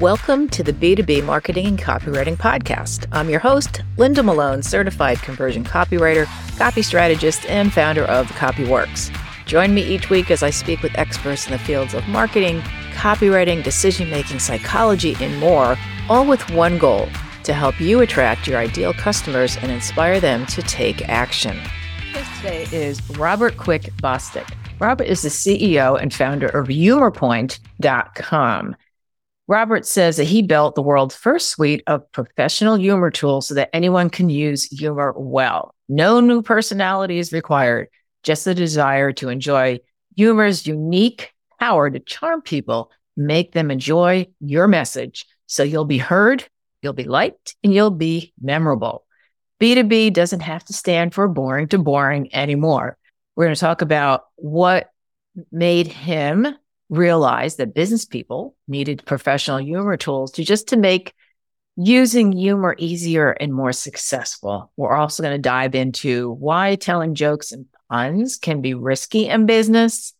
Welcome to the B2B Marketing and Copywriting Podcast. I'm your host, Linda Malone, certified conversion copywriter, copy strategist, and founder of Copyworks. Join me each week as I speak with experts in the fields of marketing, copywriting, decision-making, psychology, and more, all with one goal, to help you attract your ideal customers and inspire them to take action. With us today is Robert Quick Bostick. Robert is the CEO and founder of HumorPoint.com. Robert says that he built the world's first suite of professional humor tools so that anyone can use humor well. No new personality is required, just the desire to enjoy humor's unique power to charm people, make them enjoy your message. So you'll be heard, you'll be liked, and you'll be memorable. B2B doesn't have to stand for boring to boring anymore. We're going to talk about what made him realized that business people needed professional humor tools to make using humor easier and more successful. We're also going to dive into why telling jokes and puns can be risky in business.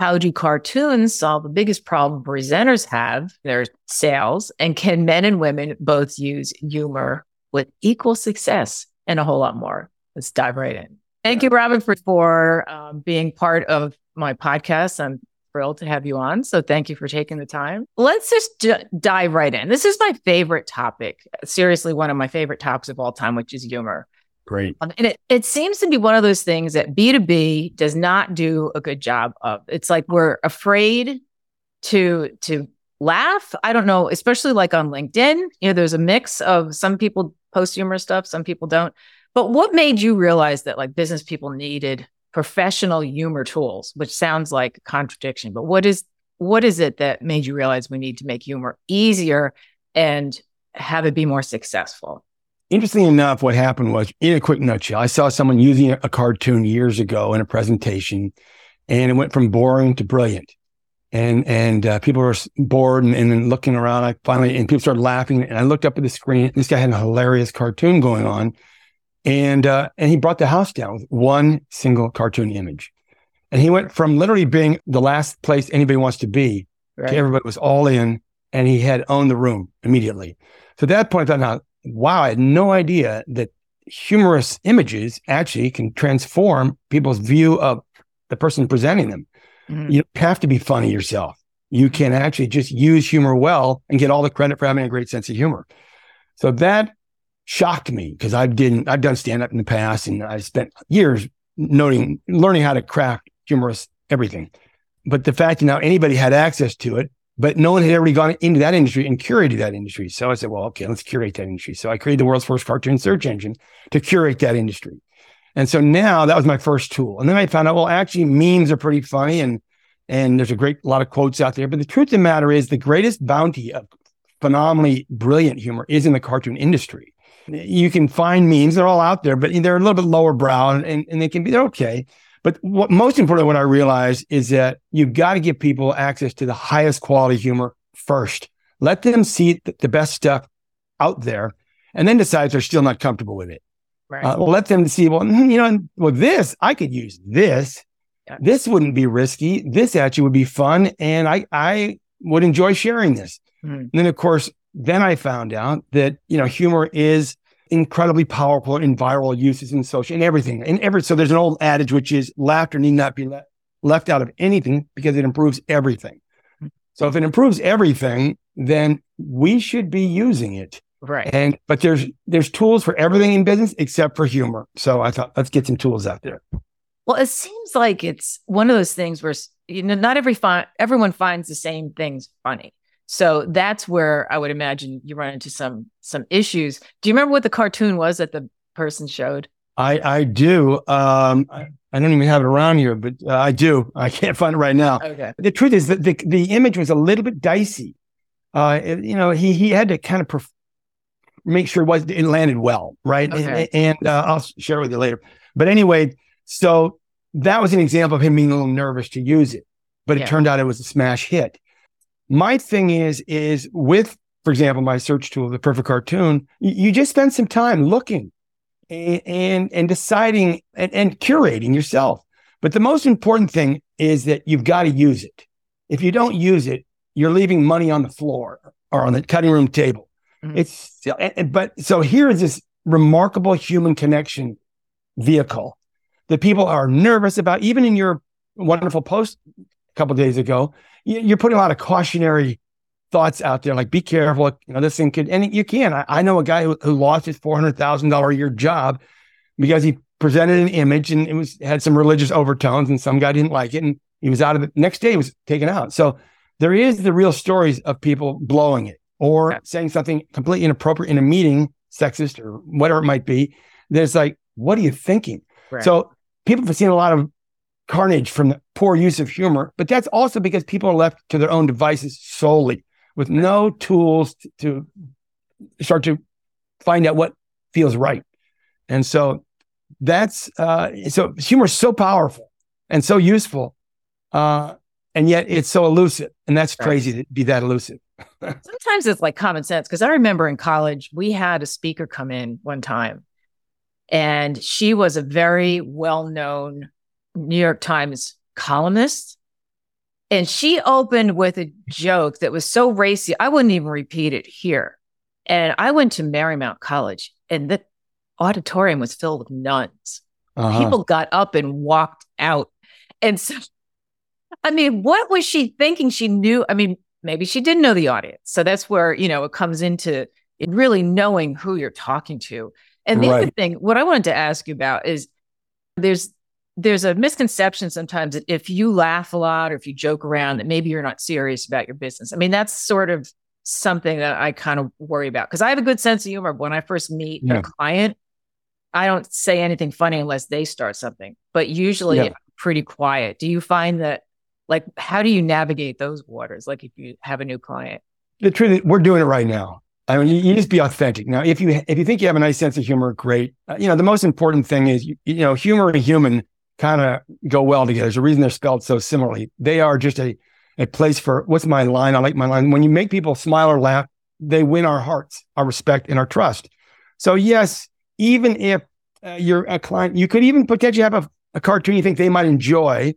How do cartoons solve the biggest problem presenters have, their sales, and can men and women both use humor with equal success, and a whole lot more. Let's dive right in. Thank you, Robert, for being part of my podcast. I'm thrilled to have you on. So thank you for taking the time. Let's just dive right in. This is my favorite topic. Seriously, one of my favorite topics of all time, which is humor. Great. And it seems to be one of those things that B2B does not do a good job of. It's like we're afraid to laugh. I don't know, especially like on LinkedIn, there's a mix of some people post humor stuff, some people don't. But what made you realize that like business people needed professional humor tools, which sounds like a contradiction, but what is it that made you realize we need to make humor easier and have it be more successful? Interestingly enough, what happened was, in a quick nutshell, I saw someone using a cartoon years ago in a presentation, and it went from boring to brilliant. And people were bored and then looking around. And people started laughing, and I looked up at the screen. This guy had a hilarious cartoon going on. And he brought the house down with one single cartoon image. And he went from literally being the last place anybody wants to be, right, to everybody was all in, and he had owned the room immediately. So at that point, I thought, wow, I had no idea that humorous images actually can transform people's view of the person presenting them. Mm-hmm. You don't have to be funny yourself. You can actually just use humor well and get all the credit for having a great sense of humor. So that shocked me, because I've done stand-up in the past, and I spent years learning how to craft humorous everything. But the fact that now anybody had access to it, but no one had ever gone into that industry and curated that industry. So I said, well, okay, let's curate that industry. So I created the world's first cartoon search engine to curate that industry. And so now that was my first tool. And then I found out, well, actually memes are pretty funny, and there's a lot of quotes out there. But the truth of the matter is, the greatest bounty of phenomenally brilliant humor is in the cartoon industry. You can find memes, they're all out there, but they're a little bit lower brow, and they're okay. But most importantly, what I realized is that you've got to give people access to the highest quality humor first. Let them see the best stuff out there, and then decide if they're still not comfortable with it. Right. Let them see, this, I could use this. Yeah. This wouldn't be risky. This actually would be fun, and I would enjoy sharing this. Mm. And then, of course, I found out that, humor is incredibly powerful in viral uses and social and everything. So there's an old adage, which is laughter need not be left out of anything, because it improves everything. So if it improves everything, then we should be using it. Right. But there's tools for everything in business except for humor. So I thought, let's get some tools out there. Well, it seems like it's one of those things where, not everyone finds the same things funny. So that's where I would imagine you run into some issues. Do you remember what the cartoon was that the person showed? I do. I don't even have it around here, but I do. I can't find it right now. Okay. The truth is that the image was a little bit dicey. He had to kind of make sure it landed well, right? Okay. And I'll share with you later. But anyway, so that was an example of him being a little nervous to use it, but it turned out it was a smash hit. My thing is with, for example, my search tool, The Perfect Cartoon, you just spend some time looking and deciding and curating yourself. But the most important thing is that you've got to use it. If you don't use it, you're leaving money on the floor or on the cutting room table. Mm-hmm. So here is this remarkable human connection vehicle that people are nervous about. Even in your wonderful post a couple of days ago, you're putting a lot of cautionary thoughts out there, like be careful, this thing could, and you can. I know a guy who lost his $400,000 a year job because he presented an image and had some religious overtones, and some guy didn't like it, and he was out of it. Next day, he was taken out. So there is the real stories of people blowing it or saying something completely inappropriate in a meeting, sexist or whatever it might be. There's like, what are you thinking? Right. So people have seen a lot of carnage from the poor use of humor, but that's also because people are left to their own devices solely, with no tools to start to find out what feels right. And so that's, so humor is so powerful and so useful, and yet it's so elusive. And that's crazy to be that elusive. Sometimes it's like common sense, because I remember in college, we had a speaker come in one time, and she was a very well-known New York Times columnist. And she opened with a joke that was so racy, I wouldn't even repeat it here. And I went to Marymount College, and the auditorium was filled with nuns. Uh-huh. People got up and walked out. And so, I mean, what was she thinking? She knew, I mean, maybe she didn't know the audience. So that's where, it comes into really knowing who you're talking to. And the other thing, what I wanted to ask you about is there's a misconception sometimes that if you laugh a lot or if you joke around, that maybe you're not serious about your business. I mean, that's sort of something that I kind of worry about, because I have a good sense of humor. When I first meet a client, I don't say anything funny unless they start something, but usually I'm pretty quiet. Do you find that, like, how do you navigate those waters? Like, if you have a new client? The truth is, we're doing it right now. I mean, you just be authentic. Now, if you think you have a nice sense of humor, great. The most important thing is, humor and human kind of go well together. There's a reason they're spelled so similarly. They are just a place for, what's my line? I like my line. When you make people smile or laugh, they win our hearts, our respect, and our trust. So yes, even if you're a client, you could even potentially have a cartoon you think they might enjoy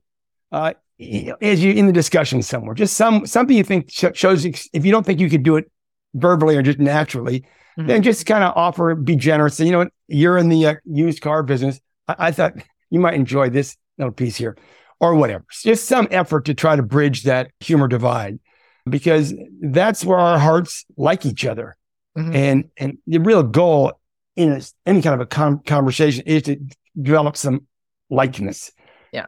as you in the discussion somewhere. Just something you think shows, if you don't think you could do it verbally or just naturally, mm-hmm. then just kind of offer, be generous. And you know what? You're in the used car business. I thought you might enjoy this little piece here, or whatever. It's just some effort to try to bridge that humor divide, because that's where our hearts like each other. Mm-hmm. And the real goal in any kind of a conversation is to develop some likeness,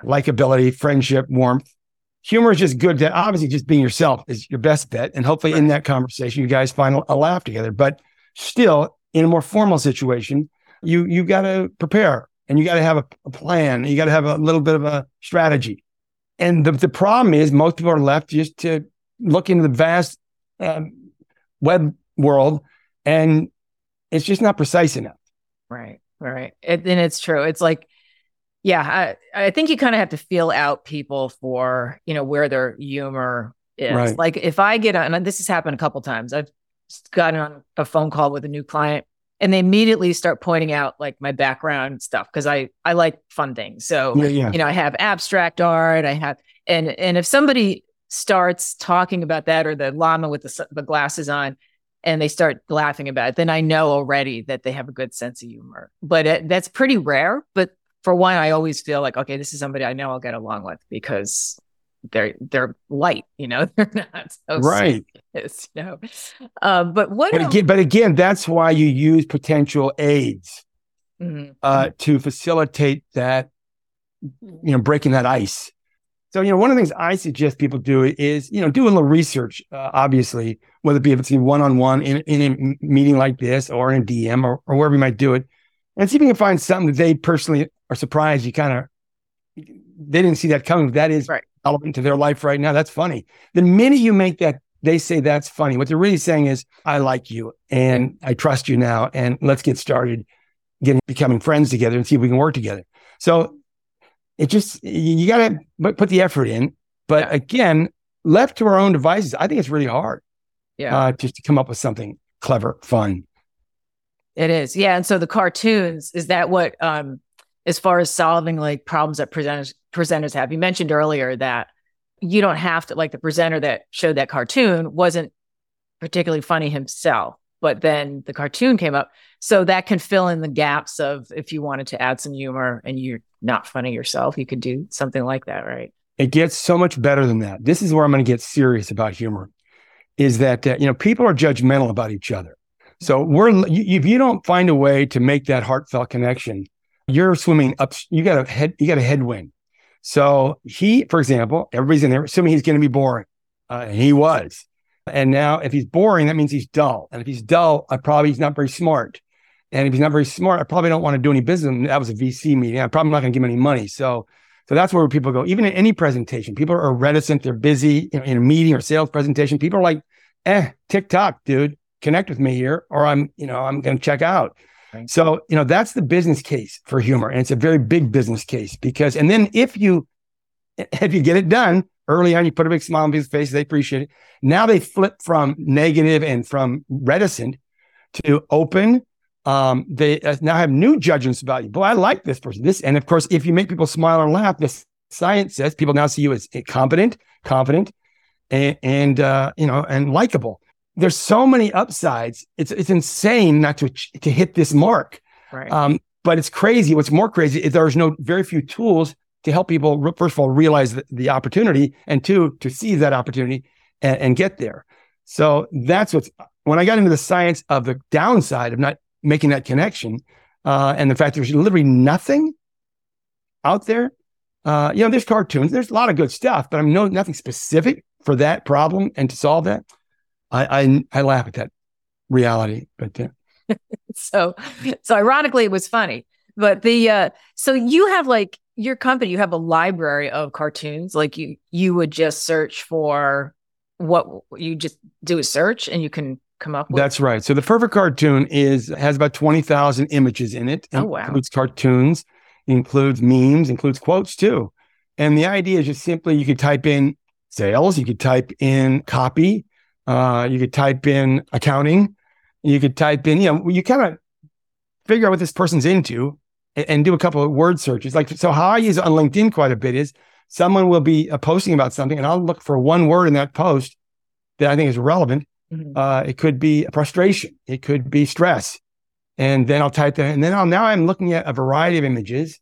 likability, friendship, warmth. Humor is just good. That obviously just being yourself is your best bet. And hopefully in that conversation, you guys find a laugh together. But still, in a more formal situation, you got to prepare. And you got to have a plan. You got to have a little bit of a strategy. And the problem is most people are left just to look into the vast web world, and it's just not precise enough. Right. And it's true. It's like, I think you kind of have to feel out people for, where their humor is. Right. Like if I get on, and this has happened a couple of times, I've gotten on a phone call with a new client, and they immediately start pointing out like my background stuff, because I like fun things. So, I have abstract art. I have, and if somebody starts talking about that, or the llama with the glasses on, and they start laughing about it, then I know already that they have a good sense of humor. But that's pretty rare. But for one, I always feel like, okay, this is somebody I know I'll get along with, because they're light, they're not so serious, but what? But again, that's why you use potential aids to facilitate that, breaking that ice. So, one of the things I suggest people do is, do a little research, obviously, whether it be if it's one-on-one in a meeting like this, or in a DM, or wherever you might do it, and see if you can find something that they personally are surprised you they didn't see that coming. That is relevant to their life right now. That's funny. The minute you make that, they say that's funny. What they're really saying is, I like you and I trust you now, and let's get started becoming friends together and see if we can work together. So it just, you got to put the effort in. But again, left to our own devices, I think it's really hard just to come up with something clever, fun. It is. Yeah. And so the cartoons, is that what, as far as solving like problems that presenters have, you mentioned earlier that you don't have to, like the presenter that showed that cartoon wasn't particularly funny himself, but then the cartoon came up. So that can fill in the gaps of if you wanted to add some humor and you're not funny yourself, you could do something like that, right? It gets so much better than that. This is where I'm going to get serious about humor, is that, people are judgmental about each other. So if you don't find a way to make that heartfelt connection, you're swimming up, you got a headwind. So he, for example, everybody's in there assuming he's going to be boring. And he was. And now if he's boring, that means he's dull. And if he's dull, he's not very smart. And if he's not very smart, I probably don't want to do any business. That was a VC meeting. I'm probably not going to give him any money. So that's where people go. Even in any presentation, people are reticent. They're busy in a meeting or sales presentation. People are like, TikTok, dude, connect with me here, or I'm going to check out. Right. So, that's the business case for humor. And it's a very big business case because, and then if you get it done early on, you put a big smile on people's faces, they appreciate it. Now they flip from negative and from reticent to open. They now have new judgments about you. Boy, I like this person. And of course, if you make people smile or laugh, the science says people now see you as competent, confident, and likable. There's so many upsides. It's insane not to hit this mark. Right. But it's crazy. What's more crazy is there's very few tools to help people, first of all, realize the opportunity, and two, to seize that opportunity and get there. So that's when I got into the science of the downside of not making that connection, and the fact there's literally nothing out there. There's cartoons, there's a lot of good stuff, but nothing specific for that problem and to solve that. I laugh at that reality, but so ironically, it was funny. But so you have like your company, you have a library of cartoons. Like you would just search for what you just do a search and you can come up with. That's right. So the Perfect Cartoon has about 20,000 images in it. Oh, wow. It includes cartoons, includes memes, includes quotes too. And the idea is just simply you could type in sales, you could type in copy, you could type in accounting, you could type in, you kind of figure out what this person's into and do a couple of word searches. Like, so how I use it on LinkedIn quite a bit is someone will be posting about something and I'll look for one word in that post that I think is relevant. Mm-hmm. It could be frustration. It could be stress. And then I'll type that. And then now I'm looking at a variety of images.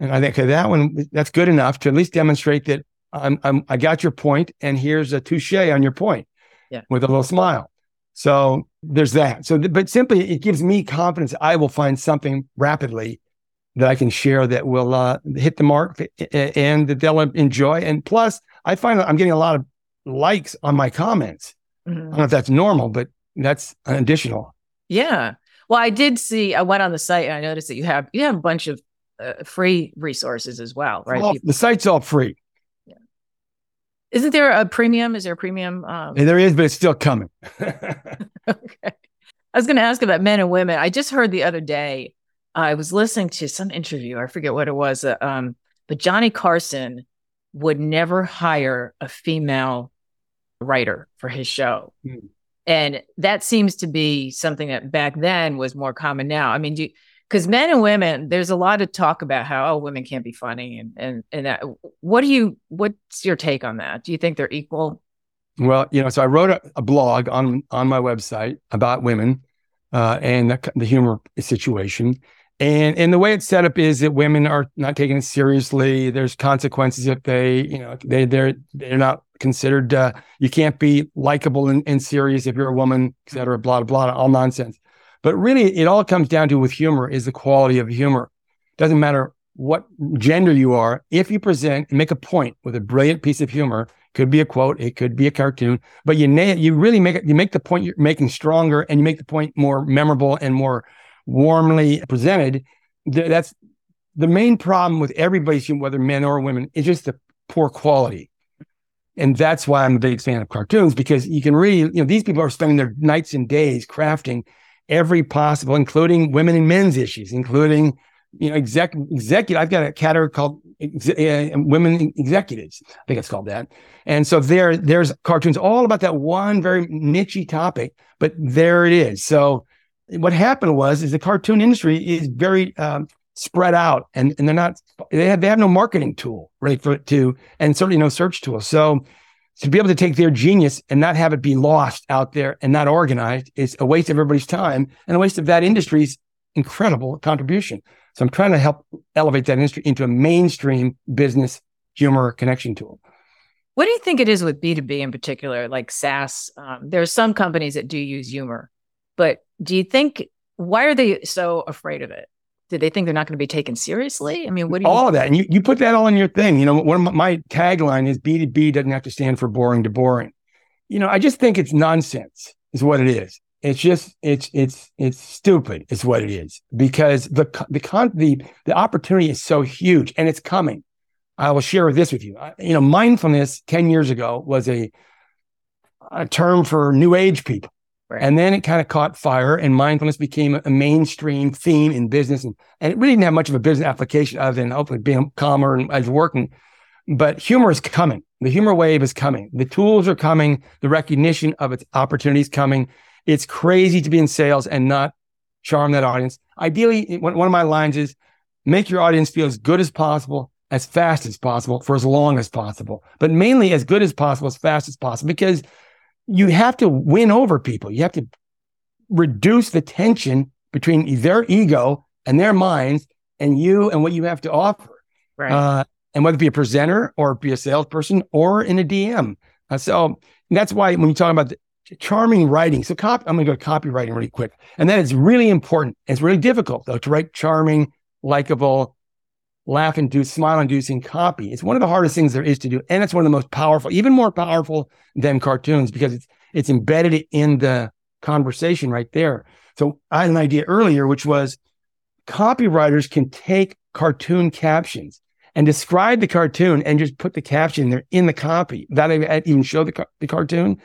And I think, okay, that one, that's good enough to at least demonstrate that I got your point. And here's a touche on your point. Yeah. With a little smile. So there's that. So, but simply it gives me confidence. I will find something rapidly that I can share that will hit the mark and that they'll enjoy. And plus I find that I'm getting a lot of likes on my comments. Mm-hmm. I don't know if that's normal, but that's an additional. Yeah. Well, I went on the site and I noticed that you have a bunch of free resources as well, right? Well, the site's all free. Isn't there a premium? Is there a premium? There is, but it's still coming. Okay. I was going to ask about men and women. I just heard the other day, I was listening to some interview. I forget what it was. But Johnny Carson would never hire a female writer for his show. Mm. And that seems to be something that back then was more common now. I mean, because men and women, there's a lot of talk about how women can't be funny and that. What's your take on that? Do you think they're equal? Well, so I wrote a blog on my website about women and the humor situation, and the way it's set up is that women are not taken seriously. There's consequences if they they're not considered. You can't be likable and serious if you're a woman, et cetera, blah blah blah, all nonsense. But really, it all comes down to with humor is the quality of humor. Doesn't matter what gender you are. If you present and make a point with a brilliant piece of humor, could be a quote, it could be a cartoon, but you make the point you're making stronger, and you make the point more memorable and more warmly presented. That's the main problem with everybody's humor, whether men or women, is just the poor quality. And that's why I'm a big fan of cartoons, because you can really, these people are spending their nights and days crafting every possible, including women and men's issues, including, executive. I've got a category called women executives. I think it's called that. And so there's cartoons all about that one very niche topic, but there it is. So what happened is the cartoon industry is very spread out, and they have no marketing tool really and certainly no search tool. So to be able to take their genius and not have it be lost out there and not organized is a waste of everybody's time and a waste of that industry's incredible contribution. So I'm trying to help elevate that industry into a mainstream business humor connection tool. What do you think it is with B2B in particular, like SaaS? There are some companies that do use humor, but do you think, why are they so afraid of it? Do they think they're not going to be taken seriously? I mean, what do you all of that? And you put that all in your thing. You know, one of my tagline is B2B doesn't have to stand for boring to boring. You know, I just think it's nonsense is what it is. It's just, it's stupid is what it is, because the opportunity is so huge and it's coming. I will share this with you. You know, mindfulness 10 years ago was a term for new age people. Right. And then it kind of caught fire and mindfulness became a mainstream theme in business. And it really didn't have much of a business application other than hopefully being calmer and as working. But humor is coming. The humor wave is coming. The tools are coming. The recognition of its opportunities coming. It's crazy to be in sales and not charm that audience. Ideally, one of my lines is make your audience feel as good as possible, as fast as possible, for as long as possible, but mainly as good as possible, as fast as possible, because you have to win over people. You have to reduce the tension between their ego and their minds and you and what you have to offer. Right. And whether it be a presenter or be a salesperson or in a DM. So that's why when we talk about the charming writing, I'm going to go to copywriting really quick. And that is really important. It's really difficult, though, to write charming, likable, laugh-inducing, smile-inducing copy. It's one of the hardest things there is to do. And it's one of the most powerful, even more powerful than cartoons, because it's embedded in the conversation right there. So I had an idea earlier, which was copywriters can take cartoon captions and describe the cartoon and just put the caption there in the copy without even show the cartoon.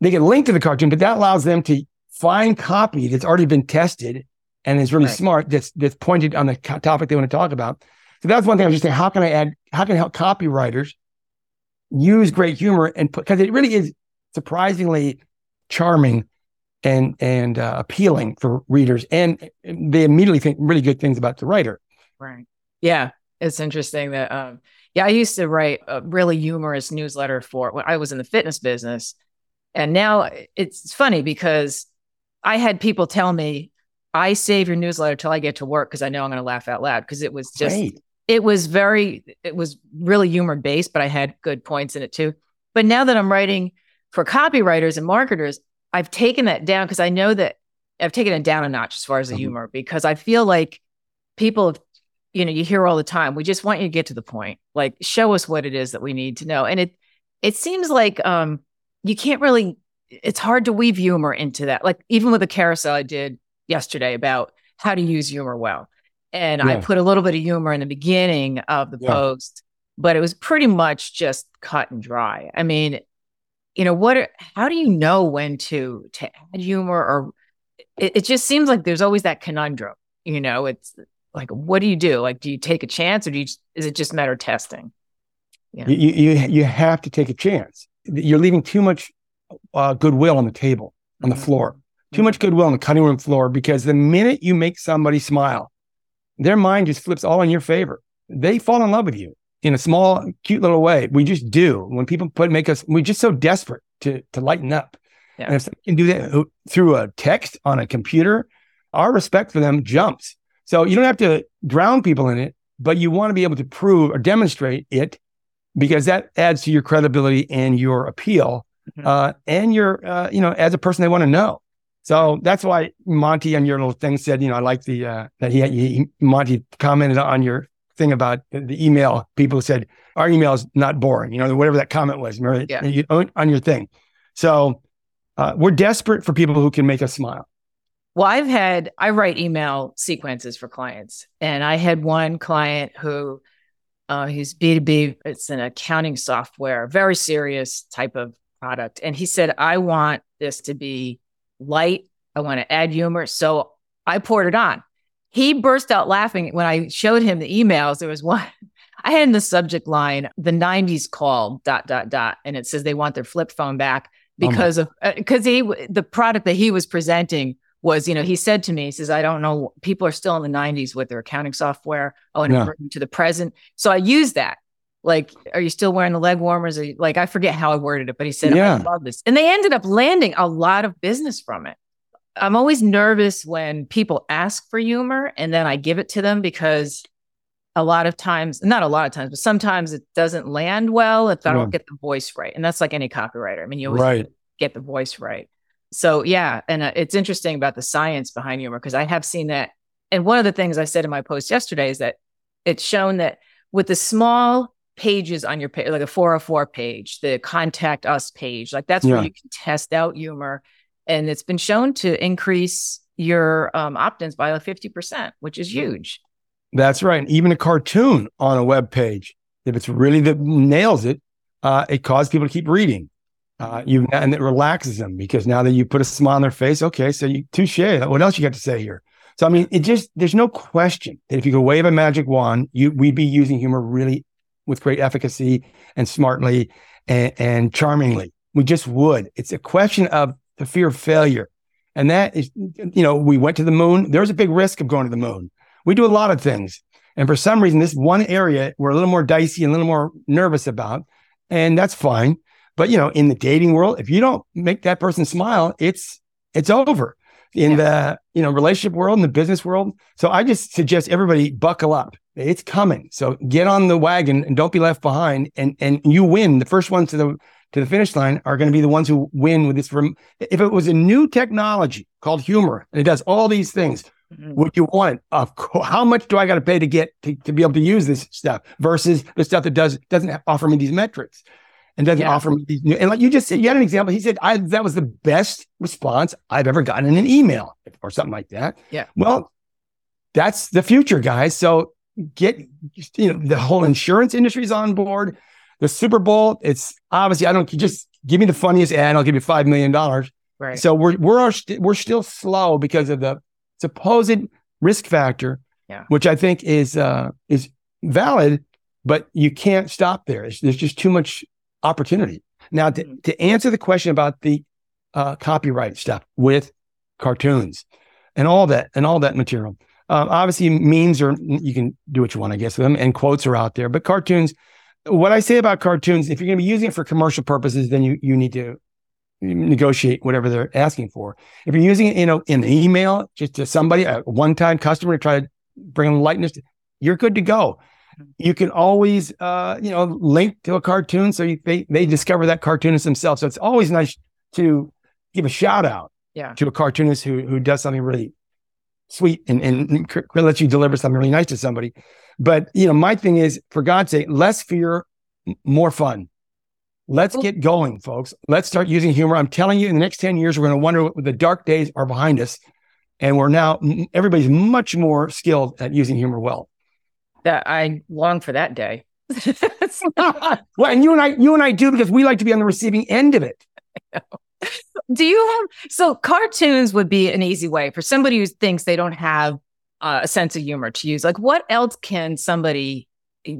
They can link to the cartoon, but that allows them to find copy that's already been tested and is really smart, that's pointed on the topic they want to talk about. So that's one thing I was just saying, how can I help copywriters use great humor and put, because it really is surprisingly charming and appealing for readers. And they immediately think really good things about the writer. Right. Yeah. It's interesting that, I used to write a really humorous newsletter when I was in the fitness business. And now it's funny because I had people tell me, I save your newsletter till I get to work because I know I'm going to laugh out loud, because it was just, it was really humor based, but I had good points in it too. But now that I'm writing for copywriters and marketers, I've taken that down because I know that I've taken it down a notch as far as the humor, because I feel like people, you know, you hear all the time, we just want you to get to the point, like show us what it is that we need to know. And it seems like you can't really, it's hard to weave humor into that. Like even with the carousel I did yesterday about how to use humor well. And I put a little bit of humor in the beginning of the post, but it was pretty much just cut and dry. I mean, you know, how do you know when to add humor? Or it just seems like there's always that conundrum, you know, it's like, what do you do? Like, do you take a chance or is it just a matter of testing? You know? You have to take a chance. You're leaving too much goodwill on the table, on the floor. Too much goodwill on the cutting room floor, because the minute you make somebody smile, their mind just flips all in your favor. They fall in love with you in a small, cute little way. We just do. When people we're just so desperate to lighten up. Yeah. And if someone can do that through a text on a computer, our respect for them jumps. So you don't have to drown people in it, but you want to be able to prove or demonstrate it, because that adds to your credibility and your appeal and your, as a person they want to know. So that's why Monty on your little thing said, I like the, that Monty commented on your thing about the email. People said, our email is not boring, whatever that comment was, remember, on your thing. So we're desperate for people who can make us smile. Well, I write email sequences for clients. And I had one client who, he's B2B, it's an accounting software, very serious type of product. And he said, I want this to be light. I want to add humor. So I poured it on. He burst out laughing when I showed him the emails. There was one I had in the subject line, the 90s call ... And it says they want their flip phone back because the product that he was presenting was, he said to me, he says, I don't know. People are still in the 90s with their accounting software. I want to bring them to the present. So I used that. like, are you still wearing the leg warmers? Or like, I forget how I worded it, but he said, yeah. I love this. And they ended up landing a lot of business from it. I'm always nervous when people ask for humor and then I give it to them, because a lot of times, not a lot of times, but sometimes it doesn't land well if I don't get the voice right. And that's like any copywriter. I mean, you always get the voice right. So yeah. And it's interesting about the science behind humor, because I have seen that. And one of the things I said in my post yesterday is that it's shown that with the small pages on your page, like a 404 page, the contact us page, like that's where you can test out humor. And it's been shown to increase your opt-ins by like 50%, which is huge. That's right. And even a cartoon on a web page, if it's really that nails it, it causes people to keep reading. And it relaxes them, because now that you put a smile on their face, okay, so you touche. What else you got to say here? So I mean, it just, there's no question that if you could wave a magic wand, we'd be using humor really with great efficacy and smartly and charmingly. We just would. It's a question of the fear of failure. And that is, you know, we went to the moon. There's a big risk of going to the moon. We do a lot of things. And for some reason, this one area we're a little more dicey and a little more nervous about. And that's fine. But, you know, in the dating world, if you don't make that person smile, it's over. In the, you know, relationship world, in the business world. So I just suggest everybody buckle up. It's coming. So get on the wagon and don't be left behind. And you win. The first ones to the finish line are going to be the ones who win with this. If it was a new technology called humor and it does all these things, would you want it? Of course. How much do I got to pay to get to be able to use this stuff versus the stuff that doesn't offer me these metrics and doesn't offer me these new? And like you just said, you had an example. He said, that was the best response I've ever gotten in an email or something like that. Yeah. Well, that's the future, guys. So get, you know, the whole insurance industry is on board. The Super Bowl, it's obviously, just give me the funniest ad and I'll give you $5 million. Right. So we're still slow because of the supposed risk factor, which I think is valid, but you can't stop there. There's just too much opportunity. Now, to answer the question about the copyright stuff with cartoons and all that material, obviously memes are, you can do what you want, I guess, with them, and quotes are out there, but cartoons... What I say about cartoons, if you're going to be using it for commercial purposes, then you need to negotiate whatever they're asking for. If you're using it, you know, in an email, just to somebody, a one-time customer, to try to bring them lightness, you're good to go. You can always, link to a cartoon so they discover that cartoonist themselves. So it's always nice to give a shout out to a cartoonist who does something really sweet and lets you deliver something really nice to somebody. But, you know, my thing is, for God's sake, less fear, more fun. Let's get going, folks. Let's start using humor. I'm telling you, in the next 10 years, we're going to wonder what the dark days are behind us. And we're now, everybody's much more skilled at using humor well. That I long for that day. Well, and you and I do, because we like to be on the receiving end of it. I know. Do you have, so cartoons would be an easy way for somebody who thinks they don't have a sense of humor to use. Like, what else can somebody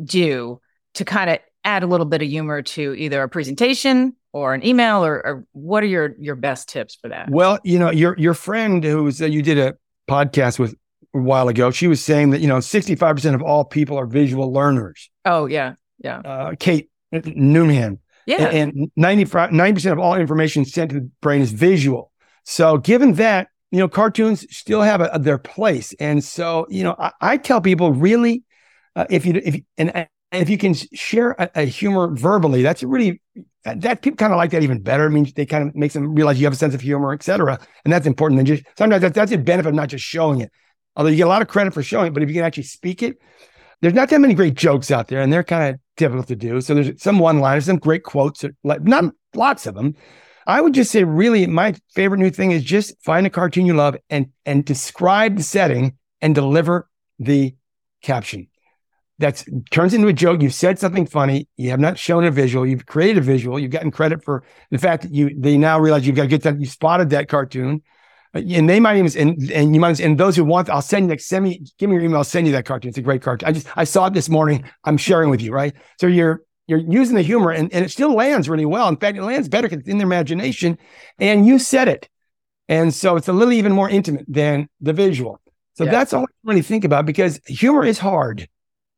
do to kind of add a little bit of humor to either a presentation or an email, or what are your best tips for that? Well, you know, your friend who you did a podcast with a while ago, she was saying that, you know, 65% of all people are visual learners. Oh yeah. Yeah. Kate Newman. Yeah. And 90% of all information sent to the brain is visual. So given that, you know, cartoons still have their place. And so, you know, I tell people, really, if you can share a humor verbally, that's really, that people kind of like that even better. I mean, they kind of makes them realize you have a sense of humor, et cetera. And that's important. And just sometimes that's a benefit of not just showing it, although you get a lot of credit for showing it, but if you can actually speak it, there's not that many great jokes out there and they're kind of difficult to do. So there's some one-liners, some great quotes, not lots of them. I would just say, really, my favorite new thing is just find a cartoon you love and describe the setting and deliver the caption. That turns into a joke. You've said something funny. You have not shown a visual. You've created a visual. You've gotten credit for the fact that they now realize you've got to get that. You spotted that cartoon, and they might even and you might, and those who want, I'll send you. Like, send me, give me your email. I'll send you that cartoon. It's a great cartoon. I saw it this morning. I'm sharing with you, right? So you're using the humor, and it still lands really well. In fact, it lands better because it's in their imagination, and you said it. And so it's a little even more intimate than the visual. So that's all I really think about, because humor is hard.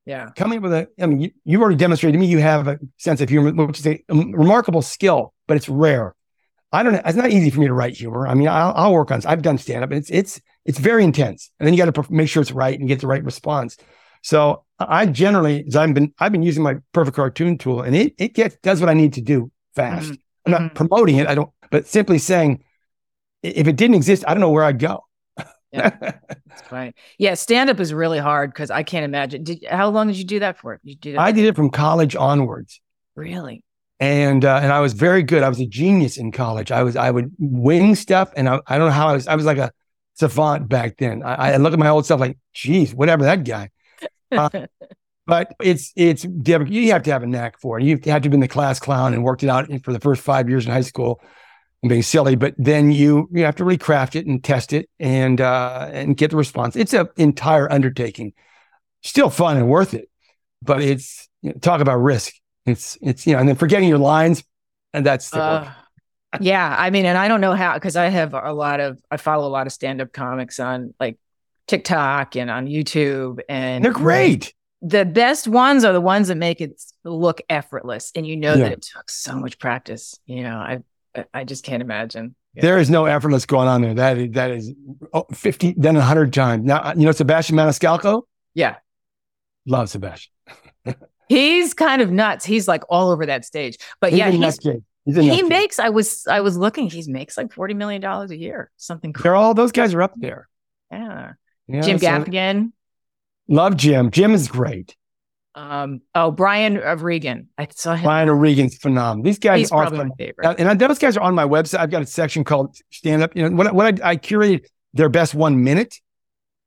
Yeah. Coming up with a, I mean, you've already demonstrated to me you have a sense of humor, which is a remarkable skill, but it's rare. I don't know. It's not easy for me to write humor. I mean, I'll work on, I've done stand-up. It's very intense. And then you got to make sure it's right and get the right response. So I generally, I've been using my Perfect Cartoon tool, and it does what I need to do fast. Mm-hmm. I'm not promoting it. but simply saying, if it didn't exist, I don't know where I'd go. Yeah, that's right. Yeah, stand up is really hard because I can't imagine. How long did you do that for? I did it from college onwards. Really? And I was very good. I was a genius in college. I would wing stuff, and I don't know how I was like a savant back then. I look at my old stuff like, geez, whatever that guy. But it's you have to have a knack for it. You have to have been the class clown and worked it out for the first 5 years in high school. And being silly, but then you have to really craft it and test it and get the response. It's an entire undertaking, still fun and worth it, but it's, you know, talk about risk. It's and then forgetting your lines, and that's the work. Yeah, I mean, and I don't know how, because I follow a lot of stand-up comics on like TikTok and on YouTube, and they're great. The best ones are the ones that make it look effortless, and that it took so much practice. You know, I just can't imagine. Yeah. There is no effortless going on there. That is 50, then 100 times. Now, you know, Sebastian Maniscalco? Yeah. Love Sebastian. He's kind of nuts. He's like all over that stage. But he makes, I was looking, he makes like $40 million a year. Something crazy. Those guys are up there. Yeah. Jim Gaffigan. Love Jim. Jim is great. Brian O'Regan. I saw him. Brian O'Regan's phenomenal. These guys are probably my favorite. And those guys are on my website. I've got a section called Stand Up. You know, what I curated their best 1 minute.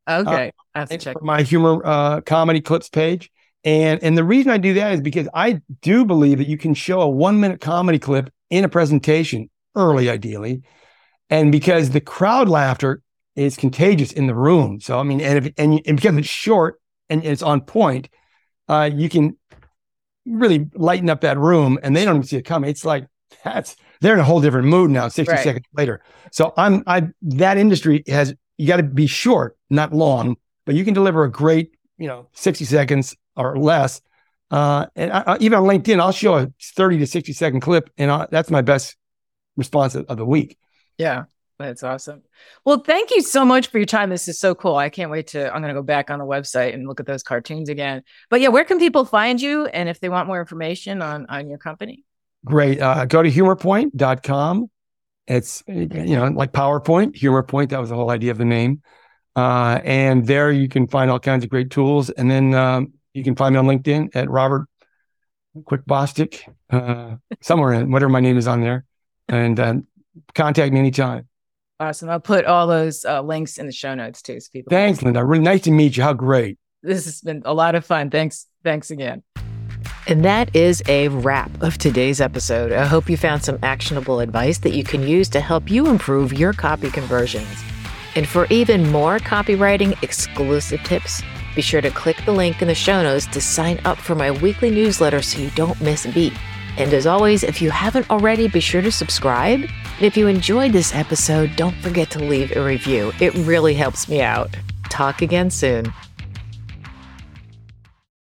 Okay. I have to check my humor comedy clips page. And the reason I do that is because I do believe that you can show a 1 minute comedy clip in a presentation early, ideally. And because the crowd laughter is contagious in the room. So, I mean, and because it's short and it's on point, you can really lighten up that room, and they don't even see it coming. It's like they're in a whole different mood now. 60 right. seconds later, so that industry has, you got to be short, not long, but you can deliver a great 60 seconds or less. And even on LinkedIn, I'll show a 30 to 60 second clip, and that's my best response of the week. Yeah. That's awesome. Well, thank you so much for your time. This is so cool. I can't wait I'm going to go back on the website and look at those cartoons again. But yeah, where can people find you? And if they want more information on your company? Great. Go to HumorPoint.com. It's, like PowerPoint, HumorPoint. That was the whole idea of the name. And there you can find all kinds of great tools. And then you can find me on LinkedIn at Robert Quick Bostick, somewhere in whatever my name is on there. And contact me anytime. Awesome. I'll put all those links in the show notes too. So people. Thanks, Linda. Really nice to meet you. How great. This has been a lot of fun. Thanks. Thanks again. And that is a wrap of today's episode. I hope you found some actionable advice that you can use to help you improve your copy conversions. And for even more copywriting exclusive tips, be sure to click the link in the show notes to sign up for my weekly newsletter so you don't miss a beat. And as always, if you haven't already, be sure to subscribe. And if you enjoyed this episode, don't forget to leave a review. It really helps me out. Talk again soon.